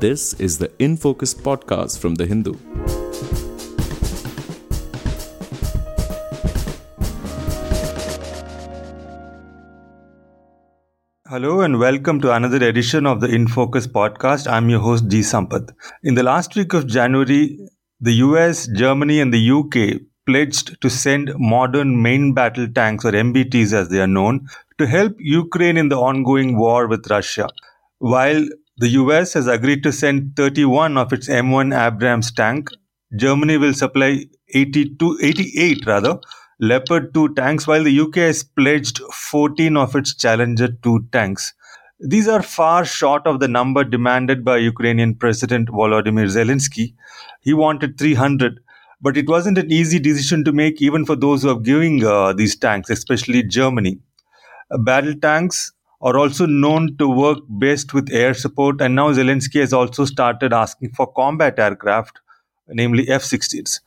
This is the In Focus podcast from The Hindu. Hello and welcome to another edition of the In Focus podcast. I'm your host G. Sampath. In the last week of January, the US, Germany and the UK pledged to send modern main battle tanks, or MBTs as they are known, to help Ukraine in the ongoing war with Russia. While the US has agreed to send 31 of its M1 Abrams tank, Germany will supply 88 Leopard 2 tanks, while the UK has pledged 14 of its Challenger 2 tanks. These are far short of the number demanded by Ukrainian President Volodymyr Zelensky. He wanted 300, but it wasn't an easy decision to make even for those who are giving these tanks, especially Germany. Battle tanks are also known to work best with air support, and now Zelensky has also started asking for combat aircraft, namely F-16s.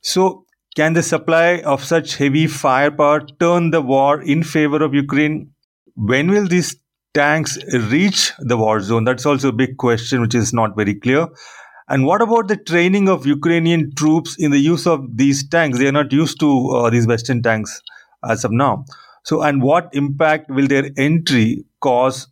So, can the supply of such heavy firepower turn the war in favor of Ukraine? When will these tanks reach the war zone? That's also a big question, which is not very clear. And what about the training of Ukrainian troops in the use of these tanks? They are not used to these Western tanks as of now. So, and what impact will their entry cause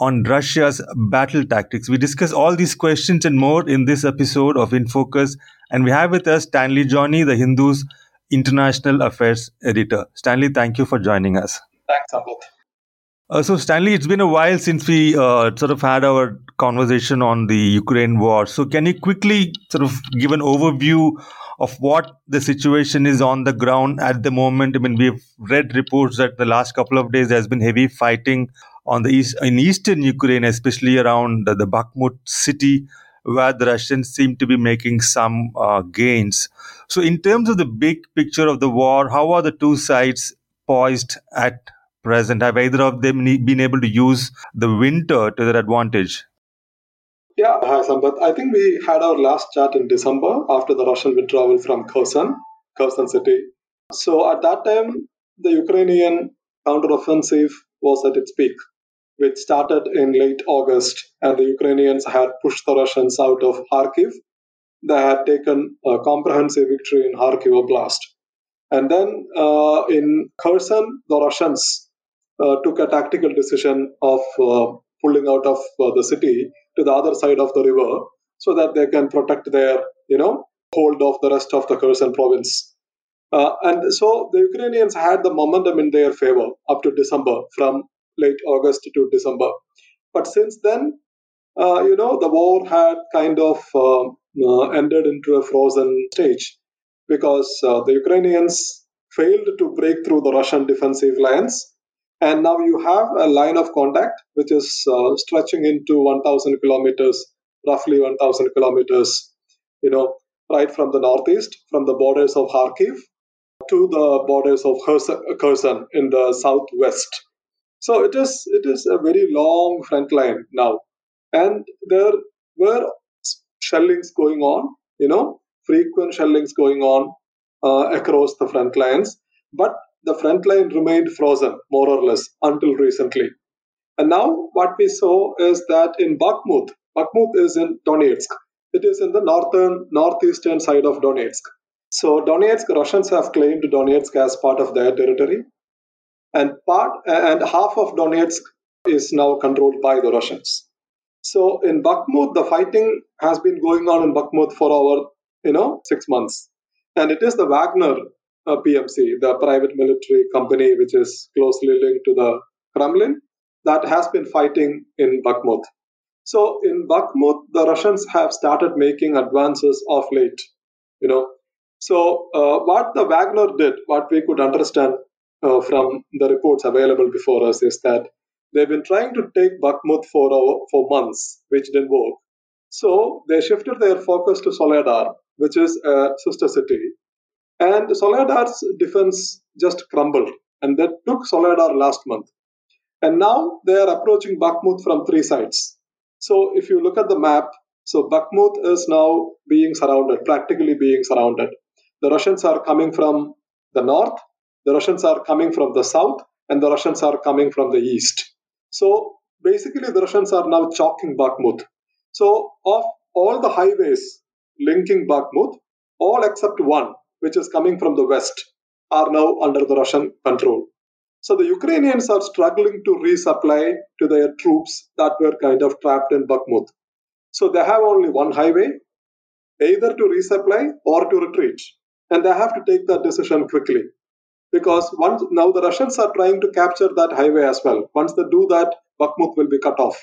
on Russia's battle tactics? We discuss all these questions and more in this episode of In Focus. And we have with us Stanley Johnny, the Hindu's International Affairs Editor. Stanley, thank you for joining us. Thanks, Sampath. So, Stanley, it's been a while since we sort of had our conversation on the Ukraine war. So, can you quickly sort of give an overview of what the situation is on the ground at the moment? I mean, we've read reports that the last couple of days there's been heavy fighting on the eastern Ukraine, especially around the Bakhmut city, where the Russians seem to be making some gains. So in terms of the big picture of the war, how are the two sides poised at present? Have either of them been able to use the winter to their advantage? Yeah, hi Sampath. I think we had our last chat in December after the Russian withdrawal from Kherson city. So at that time, the Ukrainian counteroffensive was at its peak, which started in late August, and the Ukrainians had pushed the Russians out of Kharkiv. They had taken a comprehensive victory in Kharkiv Oblast. And then in Kherson, the Russians took a tactical decision of pulling out of the city to the other side of the river so that they can protect their, hold of the rest of the Kherson province. And so the Ukrainians had the momentum in their favor up to December, from late August to December. But since then, the war had kind of ended into a frozen stage because the Ukrainians failed to break through the Russian defensive lines. And now you have a line of contact which is stretching into 1,000 kilometers, roughly 1,000 kilometers, right from the northeast, from the borders of Kharkiv to the borders of Kherson in the southwest. So it is a very long front line now. And there were shellings going on, frequent shellings going on across the front lines. But the front line remained frozen, more or less, until recently. And now what we saw is that in Bakhmut is in Donetsk. It is in the northeastern side of Donetsk. So Donetsk, Russians have claimed Donetsk as part of their territory. And half of Donetsk is now controlled by the Russians. So in Bakhmut, the fighting has been going on in Bakhmut for over, 6 months. And it is the Wagner PMC, the private military company which is closely linked to the Kremlin, that has been fighting in Bakhmut. So in Bakhmut, the Russians have started making advances of late. So what the Wagner did, what we could understand from the reports available before us, is that they've been trying to take Bakhmut for months, which didn't work. So they shifted their focus to Soledar, which is a sister city. And Soledar's defense just crumbled, and they took Soledar last month. And now they are approaching Bakhmut from three sides. So if you look at the map, so Bakhmut is now practically being surrounded. The Russians are coming from the north, the Russians are coming from the south, and the Russians are coming from the east. So basically the Russians are now choking Bakhmut. So of all the highways linking Bakhmut, all except one, which is coming from the west, are now under the Russian control. So the Ukrainians are struggling to resupply to their troops that were kind of trapped in Bakhmut. So they have only one highway, either to resupply or to retreat. And they have to take that decision quickly. Because once now the Russians are trying to capture that highway as well. Once they do that, Bakhmut will be cut off.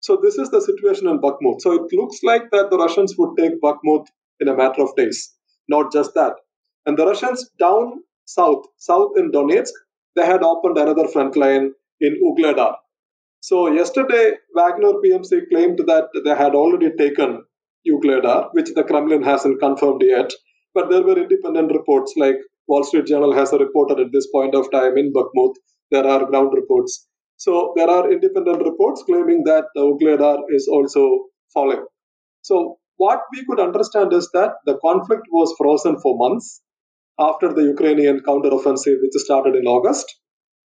So this is the situation in Bakhmut. So it looks like that the Russians would take Bakhmut in a matter of days. Not just that. And the Russians down south in Donetsk, they had opened another front line in Ugledar. So yesterday, Wagner PMC claimed that they had already taken Ugledar, which the Kremlin hasn't confirmed yet. But there were independent reports, like Wall Street Journal has reported at this point of time in Bakhmut, there are ground reports. So there are independent reports claiming that the Ugledar is also falling. So what we could understand is that the conflict was frozen for months after the Ukrainian counteroffensive, which started in August.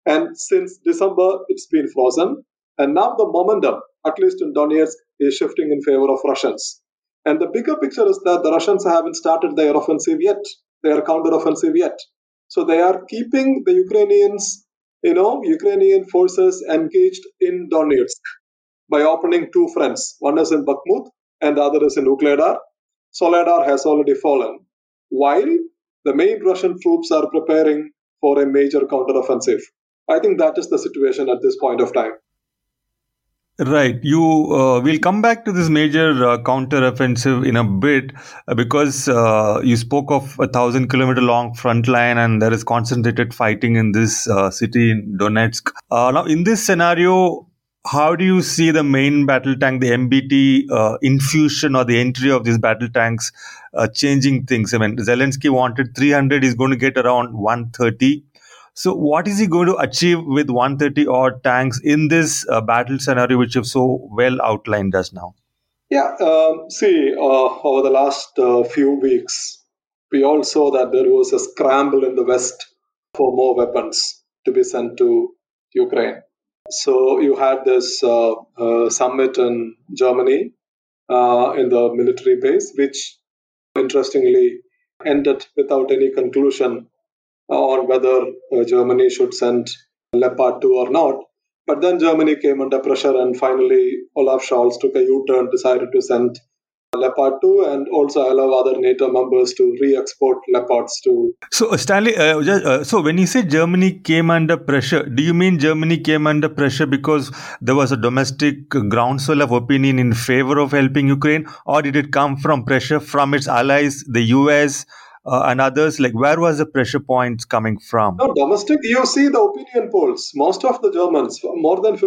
And since December, it's been frozen. And now the momentum, at least in Donetsk, is shifting in favor of Russians. And the bigger picture is that the Russians haven't started their offensive yet, their counteroffensive yet. So they are keeping the Ukrainians, Ukrainian forces engaged in Donetsk by opening two fronts. One is in Bakhmut and the other is in Ugledar. Soledar has already fallen, while the main Russian troops are preparing for a major counteroffensive. I think that is the situation at this point of time. Right. We'll come back to this major counter-offensive in a bit because you spoke of 1,000-kilometer-long front line and there is concentrated fighting in this city in Donetsk. Now, in this scenario, how do you see the main battle tank, the MBT infusion or the entry of these battle tanks changing things? I mean, Zelensky wanted 300. He's going to get around 130. So what is he going to achieve with 130-odd tanks in this battle scenario, which you've so well outlined just now? Yeah, over the last few weeks, we all saw that there was a scramble in the West for more weapons to be sent to Ukraine. So you had this summit in Germany in the military base, which interestingly ended without any conclusion on whether Germany should send Leopard 2 or not. But then Germany came under pressure and finally Olaf Scholz took a U-turn, decided to send Leopard 2 and also allow other NATO members to re-export Leopards to... So Stanley, so when you say Germany came under pressure, do you mean Germany came under pressure because there was a domestic groundswell of opinion in favor of helping Ukraine, or did it come from pressure from its allies, the US, and others? Like, where was the pressure points coming from? No, domestic, you see the opinion polls. Most of the Germans, more than 50%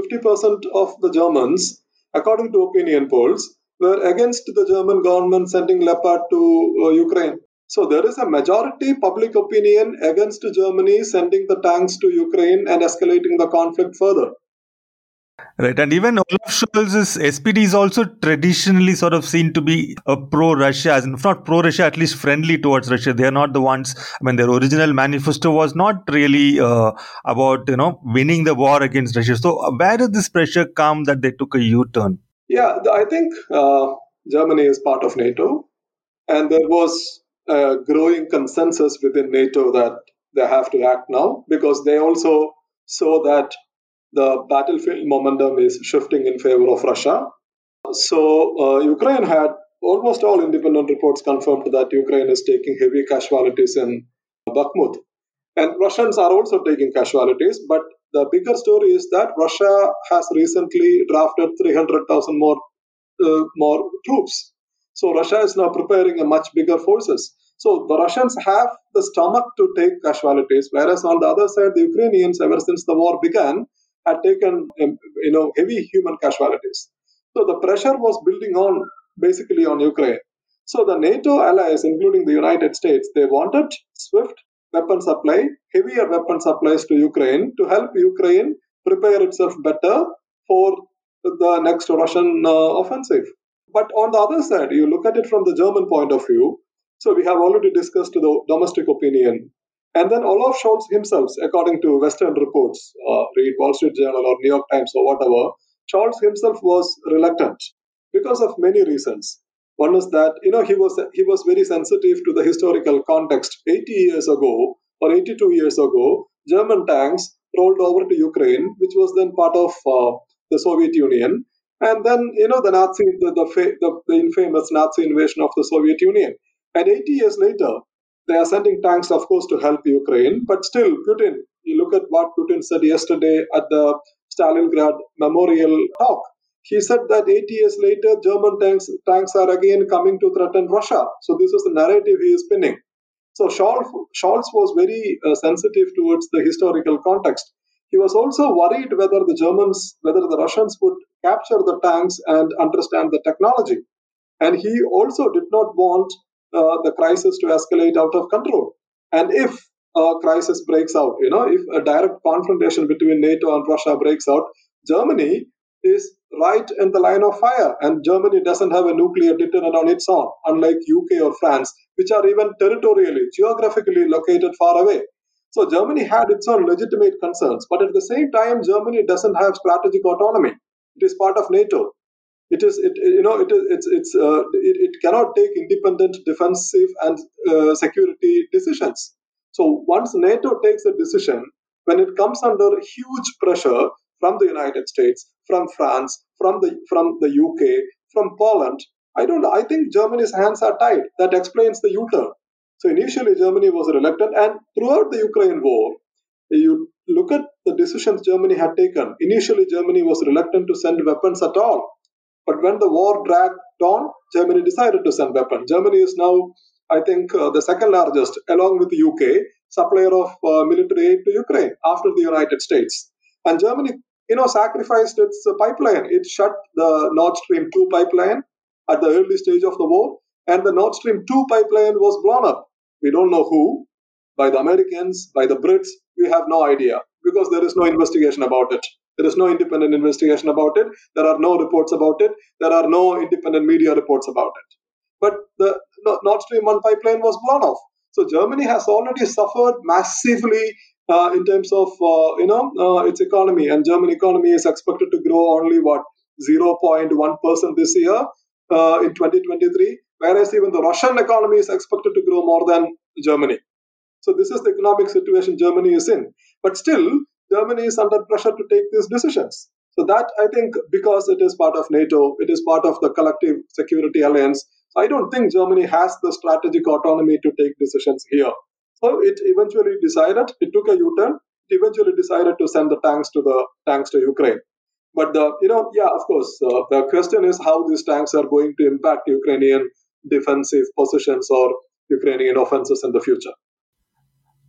of the Germans, according to opinion polls, were against the German government sending Leopard to Ukraine. So there is a majority public opinion against Germany sending the tanks to Ukraine and escalating the conflict further. Right, and even Olaf Scholz's SPD is also traditionally sort of seen to be a pro-Russia, as if not pro-Russia, at least friendly towards Russia. They are not the ones. I mean, their original manifesto was not really about winning the war against Russia. So, where did this pressure come that they took a U-turn? Yeah, I think Germany is part of NATO, and there was a growing consensus within NATO that they have to act now because they also saw that the battlefield momentum is shifting in favor of Russia. So Ukraine had almost all independent reports confirmed that Ukraine is taking heavy casualties in Bakhmut. And Russians are also taking casualties. But the bigger story is that Russia has recently drafted 300,000 more troops. So Russia is now preparing a much bigger forces. So the Russians have the stomach to take casualties, whereas on the other side, the Ukrainians, ever since the war began, had taken heavy human casualties. So the pressure was building on, basically on Ukraine. So the NATO allies, including the United States, they wanted swift weapon supply, heavier weapon supplies to Ukraine to help Ukraine prepare itself better for the next Russian offensive. But on the other side, you look at it from the German point of view. So we have already discussed the domestic opinion. And then Olaf Scholz himself, according to Western reports, read Wall Street Journal or New York Times or whatever, Scholz himself was reluctant because of many reasons. One is that, he was very sensitive to the historical context. 80 years ago or 82 years ago, German tanks rolled over to Ukraine, which was then part of the Soviet Union. And then, the Nazi, the infamous Nazi invasion of the Soviet Union. And 80 years later, they are sending tanks, of course, to help Ukraine. But still, Putin, you look at what Putin said yesterday at the Stalingrad memorial talk. He said that 80 years later, German tanks are again coming to threaten Russia. So this is the narrative he is spinning. So Scholz was very sensitive towards the historical context. He was also worried whether the Russians would capture the tanks and understand the technology. And he also did not want the crisis to escalate out of control. And if a crisis breaks out, if a direct confrontation between NATO and Russia breaks out, Germany is right in the line of fire. And Germany doesn't have a nuclear deterrent on its own, unlike UK or France, which are even territorially, geographically located far away. So Germany had its own legitimate concerns. But at the same time, Germany doesn't have strategic autonomy. It is part of NATO. It cannot take independent defensive and security decisions. So once NATO takes a decision, when it comes under huge pressure from the United States, from France, from the UK, from Poland, I think Germany's hands are tied. That explains the U-turn. So initially Germany was reluctant, and throughout the Ukraine war, you look at the decisions Germany had taken. Initially Germany was reluctant to send weapons at all. But when the war dragged on, Germany decided to send weapons. Germany is now, I think, the second largest, along with the UK, supplier of military aid to Ukraine after the United States. And Germany, sacrificed its pipeline. It shut the Nord Stream 2 pipeline at the early stage of the war, and the Nord Stream 2 pipeline was blown up. We don't know who, by the Americans, by the Brits. We have no idea because there is no investigation about it. There is no independent investigation about it. There are no reports about it. There are no independent media reports about it. But the Nord Stream 1 pipeline was blown off. So Germany has already suffered massively in terms of its economy. And German economy is expected to grow only 0.1% this year in 2023, whereas even the Russian economy is expected to grow more than Germany. So this is the economic situation Germany is in. But still, Germany is under pressure to take these decisions. So that, I think, because it is part of NATO, it is part of the collective security alliance, I don't think Germany has the strategic autonomy to take decisions here. So it took a U-turn, it eventually decided to send the tanks to Ukraine. But, the question is how these tanks are going to impact Ukrainian defensive positions or Ukrainian offenses in the future.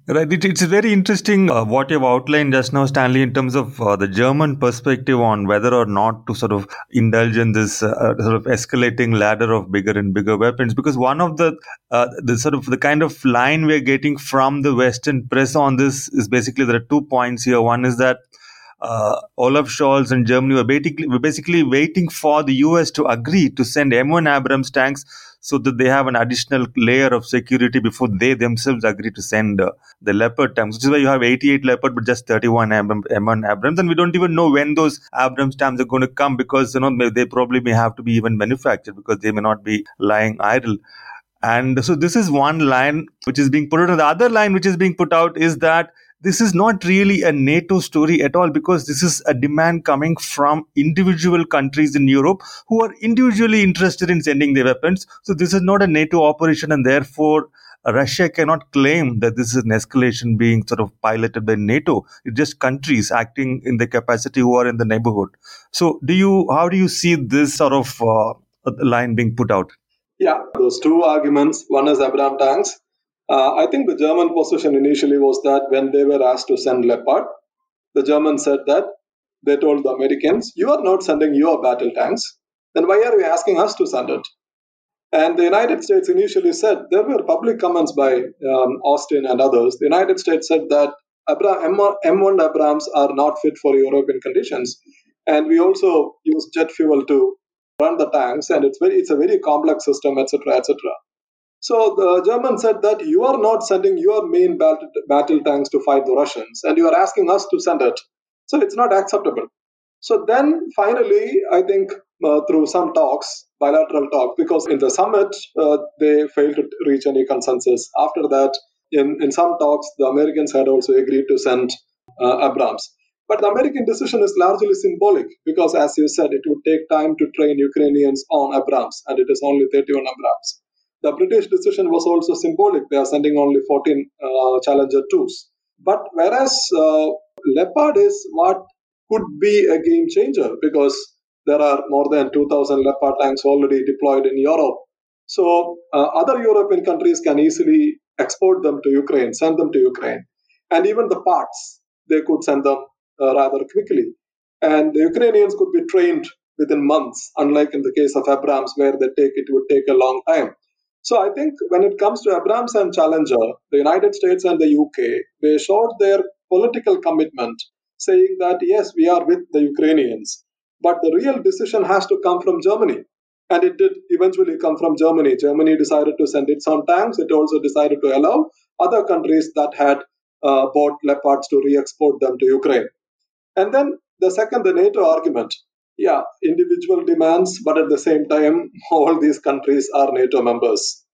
Right. It's very interesting what you've outlined just now, Stanley, in terms of the German perspective on whether or not to sort of indulge in this sort of escalating ladder of bigger and bigger weapons. Because one of the kind of line we're getting from the Western press on this is basically there are 2 points here. One is that Olaf Scholz and Germany were basically waiting for the US to agree to send M1 Abrams tanks so that they have an additional layer of security before they themselves agree to send the Leopard tanks, which is why you have 88 Leopard, but just 31 M1 Abrams. And we don't even know when those Abrams tanks are going to come because they probably may have to be even manufactured because they may not be lying idle. And so this is one line which is being put out. And the other line which is being put out is that this is not really a NATO story at all because this is a demand coming from individual countries in Europe who are individually interested in sending their weapons. So this is not a NATO operation, and therefore Russia cannot claim that this is an escalation being sort of piloted by NATO. It's just countries acting in the capacity who are in the neighborhood. So how do you see this sort of line being put out? Yeah, those two arguments. One is Abrams tanks. I think the German position initially was that when they were asked to send Leopard, the Germans said that they told the Americans, you are not sending your battle tanks, then why are you asking us to send it? And the United States initially said, there were public comments by Austin and others, the United States said that M1 Abrams are not fit for European conditions. And we also use jet fuel to run the tanks, and it's a very complex system, etc., etc. So the Germans said that you are not sending your main battle tanks to fight the Russians, and you are asking us to send it. So it's not acceptable. So then finally, I think through some talks, bilateral talks, because in the summit, they failed to reach any consensus. After that, in some talks, the Americans had also agreed to send Abrams. But the American decision is largely symbolic because, as you said, it would take time to train Ukrainians on Abrams, and it is only 31 Abrams. The British decision was also symbolic. They are sending only 14 Challenger 2s. But whereas Leopard is what could be a game changer because there are more than 2,000 Leopard tanks already deployed in Europe. So other European countries can easily export them to Ukraine, send them to Ukraine. And even the parts, they could send them rather quickly. And the Ukrainians could be trained within months, unlike in the case of Abrams, where it would take a long time. So I think when it comes to Abrams and Challenger, the United States and the UK, they showed their political commitment, saying that, yes, we are with the Ukrainians. But the real decision has to come from Germany. And it did eventually come from Germany. Germany decided to send its own tanks. It also decided to allow other countries that had bought Leopards to re-export them to Ukraine. And then the NATO argument. Yeah, individual demands, but at the same time, all these countries are NATO members.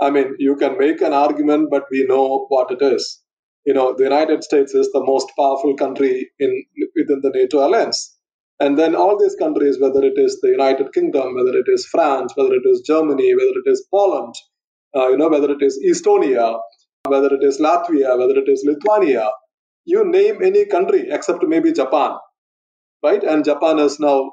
I mean, you can make an argument, but we know what it is. You know, the United States is the most powerful country within the NATO alliance. And then all these countries, whether it is the United Kingdom, whether it is France, whether it is Germany, whether it is Poland, whether it is Estonia, whether it is Latvia, whether it is Lithuania, you name any country except maybe Japan, right? And Japan is now,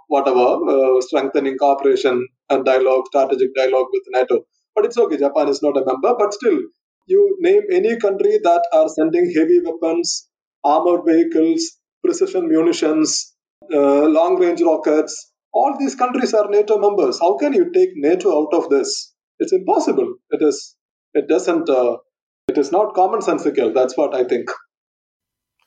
strengthening cooperation and dialogue, strategic dialogue with NATO. But it's okay, Japan is not a member. But still, you name any country that are sending heavy weapons, armored vehicles, precision munitions, long-range rockets. All these countries are NATO members. How can you take NATO out of this? It's impossible. It is not commonsensical. That's what I think.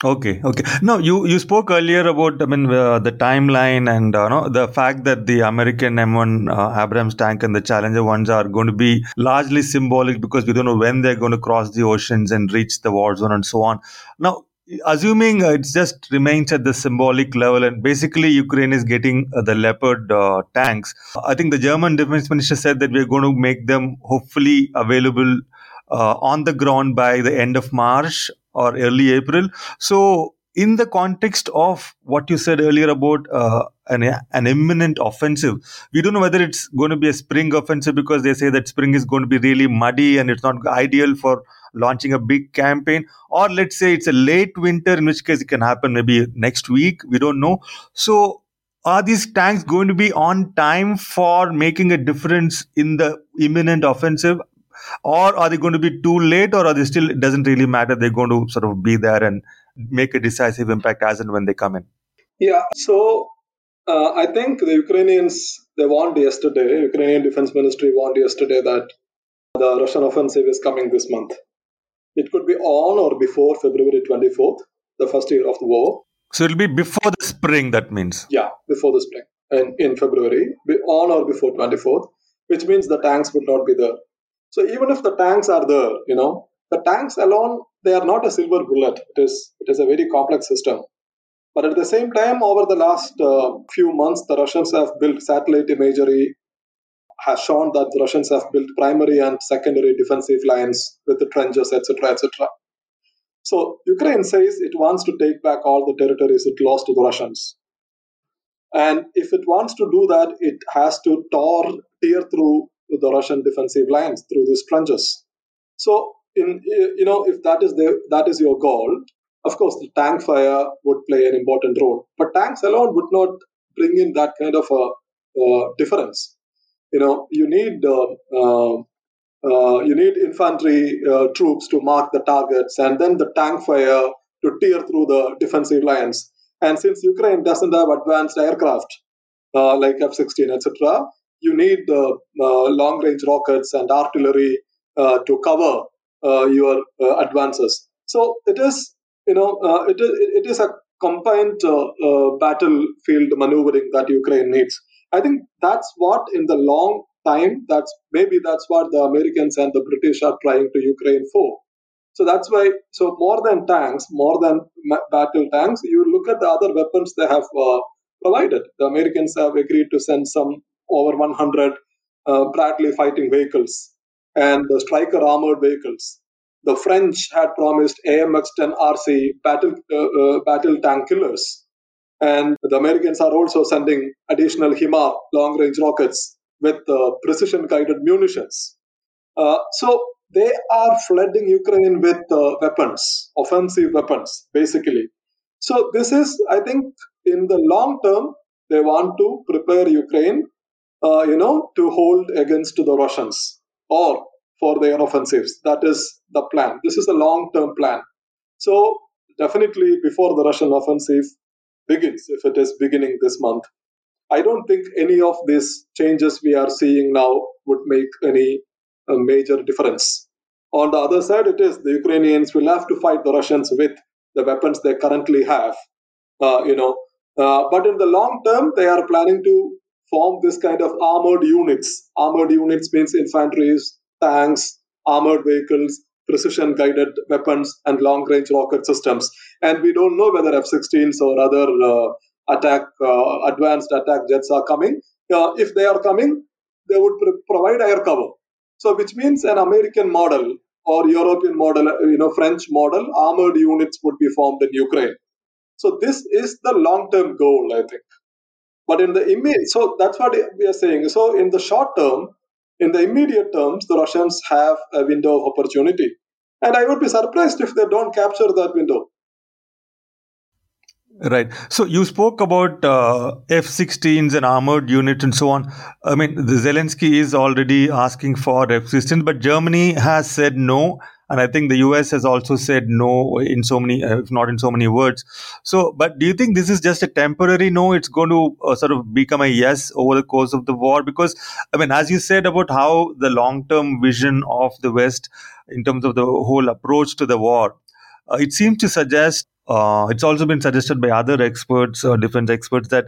Okay. Now, you spoke earlier about the timeline and the fact that the American M1 Abrams tank and the Challenger ones are going to be largely symbolic because we don't know when they're going to cross the oceans and reach the war zone and so on. Now, assuming it just remains at the symbolic level and basically Ukraine is getting the Leopard tanks, I think the German defense minister said that we're going to make them hopefully available on the ground by the end of March or early April. So in the context of what you said earlier about an imminent offensive, we don't know whether it's going to be a spring offensive because they say that spring is going to be really muddy and it's not ideal for launching a big campaign. Or let's say it's a late winter, in which case it can happen maybe next week. We don't know. So are these tanks going to be on time for making a difference in the imminent offensive? Or are they going to be too late, or are they still? It doesn't really matter. They're going to sort of be there and make a decisive impact as and when they come in. Yeah. So I think the Ukrainians warned yesterday. Ukrainian Defense Ministry warned yesterday that the Russian offensive is coming this month. It could be on or before February 24th, the first year of the war. So it'll be before the spring. That means. Yeah, before the spring, and in February, on or before 24th, which means the tanks would not be there. So even if the tanks are there, the tanks alone, they are not a silver bullet. It is a very complex system. But at the same time, over the last few months, the Russians have built satellite imagery, has shown that the Russians have built primary and secondary defensive lines with the trenches, etc., etc. So Ukraine says it wants to take back all the territories it lost to the Russians. And if it wants to do that, it has to tear through the Russian defensive lines through these trenches. So, if that is your goal, of course, the tank fire would play an important role. But tanks alone would not bring in that kind of a difference. You need infantry troops to mark the targets, and then the tank fire to tear through the defensive lines. And since Ukraine doesn't have advanced aircraft like F-16, etc., you need long-range rockets and artillery to cover your advances. So it is a combined battlefield maneuvering that Ukraine needs. I think that's what, in the long time, that's what the Americans and the British are trying to Ukraine for. So that's why. So more than tanks, more than battle tanks, you look at the other weapons they have provided. The Americans have agreed to send some over 100 Bradley fighting vehicles and the Striker armored vehicles. The French had promised AMX-10RC battle tank killers. And the Americans are also sending additional HIMARS long-range rockets with precision-guided munitions. So they are flooding Ukraine with weapons, offensive weapons, basically. So this is, I think, in the long term, they want to prepare Ukraine, to hold against the Russians or for their offensives. That is the plan. This is a long-term plan. So definitely before the Russian offensive begins, if it is beginning this month, I don't think any of these changes we are seeing now would make any major difference. On the other side, it is the Ukrainians will have to fight the Russians with the weapons they currently have, But in the long term, they are planning to form this kind of armored units. Armored units means infantries, tanks, armored vehicles, precision-guided weapons, and long-range rocket systems. And we don't know whether F-16s or other advanced attack jets are coming. If they are coming, they would provide air cover. So which means an American model or European model, French model, armored units would be formed in Ukraine. So this is the long-term goal, I think. But in the immediate, so that's what we are saying. So in the short term, in the immediate terms, the Russians have a window of opportunity. And I would be surprised if they don't capture that window. Right. So you spoke about F-16s and armored units and so on. I mean, Zelensky is already asking for F-16s, but Germany has said no. And I think the US has also said no in so many, if not in so many words. So, but do you think this is just a temporary no? It's going to sort of become a yes over the course of the war? Because, I mean, as you said about how the long-term vision of the West in terms of the whole approach to the war, it seems to suggest, it's also been suggested by other experts, defense experts, that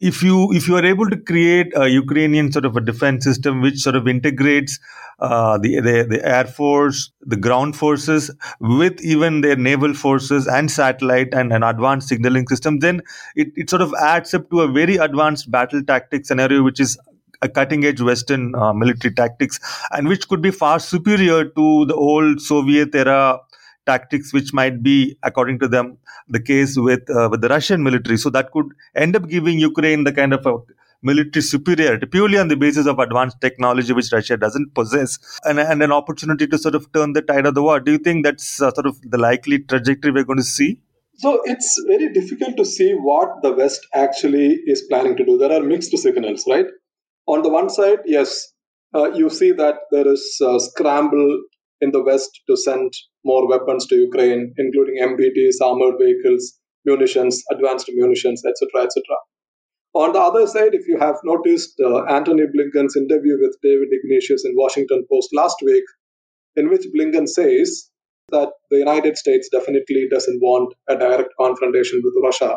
if you are able to create a Ukrainian sort of a defense system which sort of integrates the air force, the ground forces with even their naval forces and satellite and an advanced signaling system, then it sort of adds up to a very advanced battle tactic scenario, which is a cutting-edge Western military tactics, and which could be far superior to the old Soviet-era tactics, which might be, according to them, the case with the Russian military. So that could end up giving Ukraine the kind of a military superiority purely on the basis of advanced technology, which Russia doesn't possess, and an opportunity to sort of turn the tide of the war. Do you think that's sort of the likely trajectory we're going to see? So it's very difficult to see what the West actually is planning to do. There are mixed signals, right? On the one side, yes, you see that there is a scramble in the West to send more weapons to Ukraine, including MBTs, armored vehicles, munitions, advanced munitions, etc., etc. On the other side, if you have noticed Anthony Blinken's interview with David Ignatius in Washington Post last week, in which Blinken says that the United States definitely doesn't want a direct confrontation with Russia.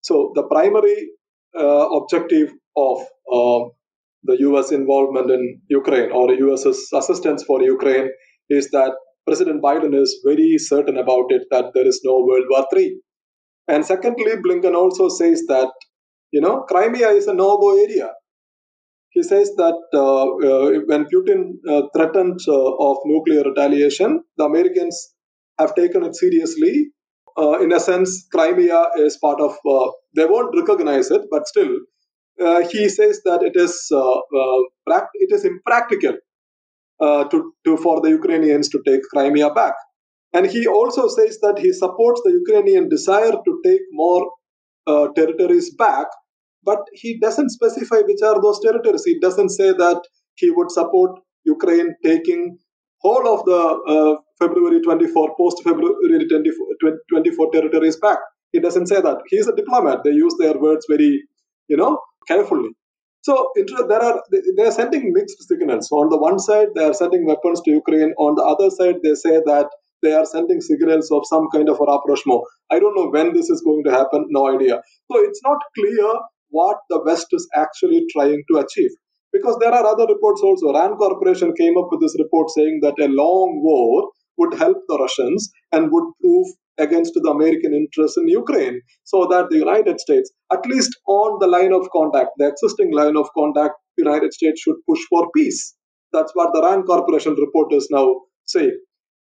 So the primary objective of the U.S. involvement in Ukraine or U.S.'s assistance for Ukraine is that President Biden is very certain about it, that there is no World War III. And secondly, Blinken also says that, Crimea is a no-go area. He says that when Putin threatened of nuclear retaliation, the Americans have taken it seriously. In a sense, Crimea is part of, they won't recognize it, but still, he says that it is impractical for the Ukrainians to take Crimea back. And he also says that he supports the Ukrainian desire to take more territories back, but he doesn't specify which are those territories. He doesn't say that he would support Ukraine taking all of the post-February 24 territories back. He doesn't say that. He's a diplomat. They use their words very, carefully. So they are sending mixed signals. On the one side, they are sending weapons to Ukraine. On the other side, they say that they are sending signals of some kind of a rapprochement. I don't know when this is going to happen. No idea. So it's not clear what the West is actually trying to achieve. Because there are other reports also. RAND Corporation came up with this report saying that a long war would help the Russians and would prove against the American interests in Ukraine, so that the United States, at least on the line of contact, the existing line of contact, the United States should push for peace. That's what the RAND Corporation report is now saying.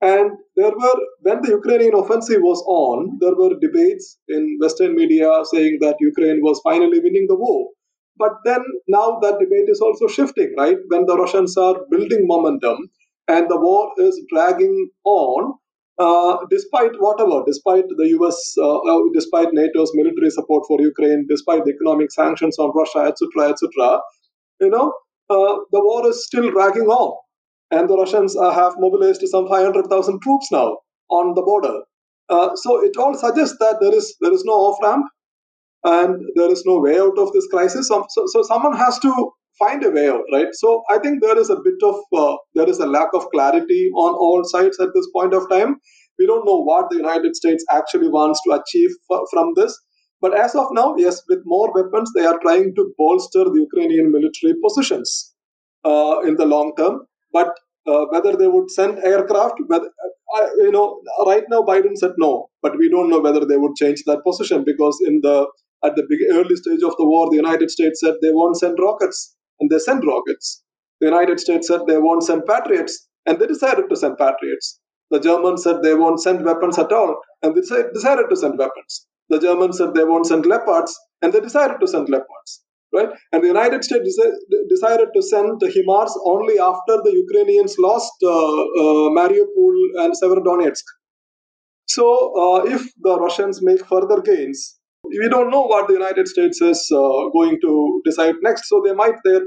And when the Ukrainian offensive was on, there were debates in Western media saying that Ukraine was finally winning the war. But then now that debate is also shifting, right? When the Russians are building momentum and the war is dragging on, despite the US, despite NATO's military support for Ukraine, despite the economic sanctions on Russia, etc., the war is still dragging on. And the Russians have mobilized some 500,000 troops now on the border. So it all suggests that there is no off-ramp and there is no way out of this crisis. So someone has to find a way out, right? So I think there is a lack of clarity on all sides at this point of time. We don't know what the United States actually wants to achieve from this. But as of now, yes, with more weapons, they are trying to bolster the Ukrainian military positions in the long term. But whether they would send aircraft, right now Biden said no, but we don't know whether they would change that position, because at the early stage of the war, the United States said they won't send rockets, and they sent rockets. The United States said they won't send Patriots, and they decided to send Patriots. The Germans said they won't send weapons at all, and they decided to send weapons. The Germans said they won't send Leopards, and they decided to send Leopards. Right? And the United States decided to send the HIMARS only after the Ukrainians lost Mariupol and Severodonetsk. So if the Russians make further gains, we don't know what the United States is going to decide next. So their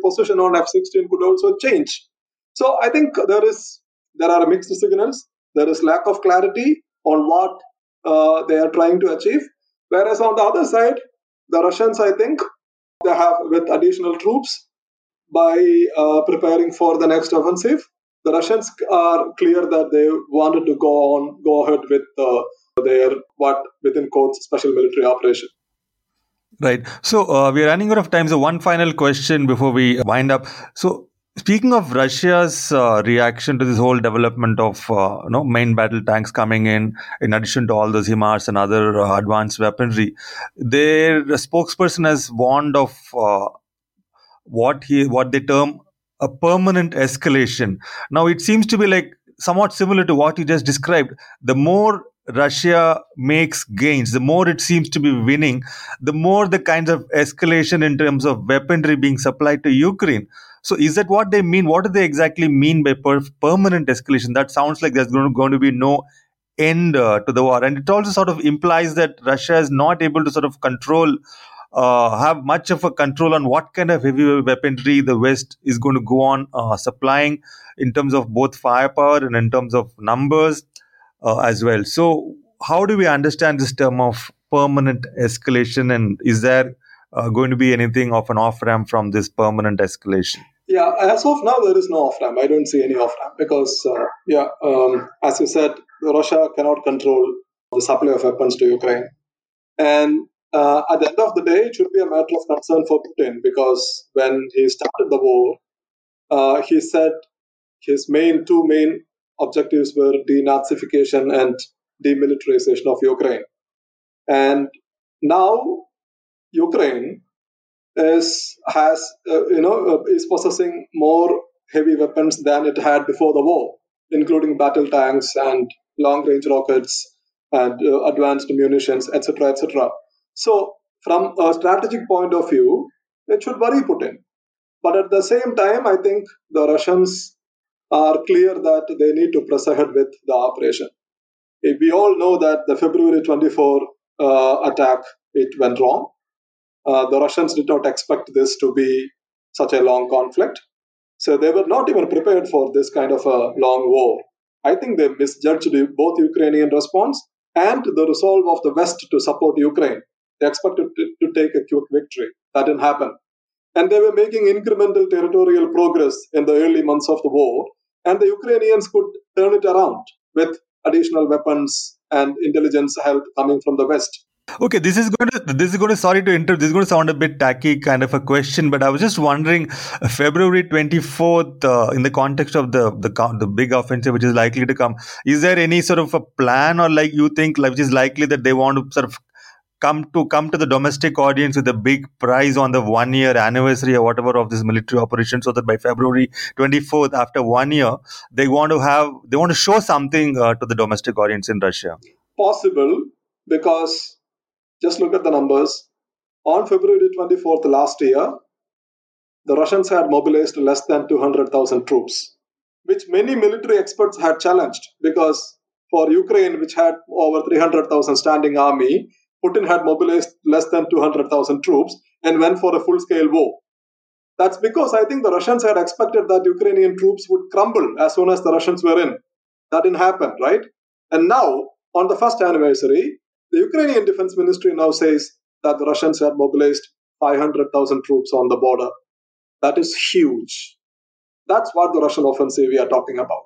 position on F-16 could also change. So I think there are mixed signals. There is lack of clarity on what they are trying to achieve. Whereas on the other side, the Russians, I think, they have, with additional troops, by preparing for the next offensive. The Russians are clear that they wanted to go ahead with their within quotes special military operation. Right. So we are running out of time. So one final question before we wind up. So speaking of Russia's reaction to this whole development of main battle tanks coming in addition to all those HIMARS and other advanced weaponry, their spokesperson has warned of what they term a permanent escalation. Now, it seems to be like somewhat similar to what you just described. The more Russia makes gains, the more it seems to be winning, the more the kinds of escalation in terms of weaponry being supplied to Ukraine. So is that what they mean? What do they exactly mean by permanent escalation? That sounds like there's going to be no end to the war. And it also sort of implies that Russia is not able to sort of have much of a control on what kind of heavy weaponry the West is going to go on supplying in terms of both firepower and in terms of numbers as well. So how do we understand this term of permanent escalation, and is there going to be anything of an off-ramp from this permanent escalation? Yeah, as of now, there is no off-ramp. I don't see any off-ramp because, as you said, Russia cannot control the supply of weapons to Ukraine. And at the end of the day, it should be a matter of concern for Putin, because when he started the war, he said his two main objectives were denazification and demilitarization of Ukraine. And now Ukraine is possessing more heavy weapons than it had before the war, including battle tanks and long-range rockets and advanced munitions, etc., etc. So, from a strategic point of view, it should worry Putin. But at the same time, I think the Russians are clear that they need to press ahead with the operation. We all know that the February 24 attack, it went wrong. The Russians did not expect this to be such a long conflict. So they were not even prepared for this kind of a long war. I think they misjudged both Ukrainian response and the resolve of the West to support Ukraine. They expected to take a quick victory. That didn't happen. And they were making incremental territorial progress in the early months of the war. And the Ukrainians could turn it around with additional weapons and intelligence help coming from the West. Okay, this is going to sound a bit tacky kind of a question, but I was just wondering, February 24th, in the context of the big offensive which is likely to come, is there any sort of a plan, or like you think, like, which is likely that they want to sort of come to the domestic audience with a big prize on the 1 year anniversary or whatever of this military operation, so that by February 24th, after 1 year, they want to show something to the domestic audience in Russia? Possible, because just look at the numbers. On February 24th last year, the Russians had mobilized less than 200,000 troops, which many military experts had challenged, because for Ukraine, which had over 300,000 standing army, Putin had mobilized less than 200,000 troops and went for a full-scale war. That's because I think the Russians had expected that Ukrainian troops would crumble as soon as the Russians were in. That didn't happen, right? And now, on the first anniversary, the Ukrainian Defense Ministry now says that the Russians have mobilized 500,000 troops on the border. That is huge. That's what the Russian offensive we are talking about.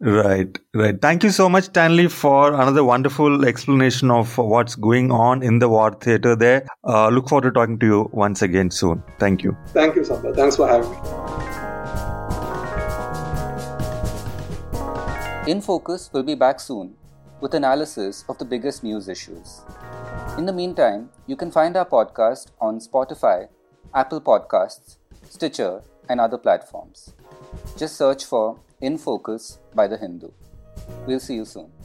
Right. Thank you so much, Stanley, for another wonderful explanation of what's going on in the war theater there. Look forward to talking to you once again soon. Thank you. Thank you, Sampath. Thanks for having me. In Focus will be back soon with analysis of the biggest news issues. In the meantime, you can find our podcast on Spotify, Apple Podcasts, Stitcher, and other platforms. Just search for In Focus by The Hindu. We'll see you soon.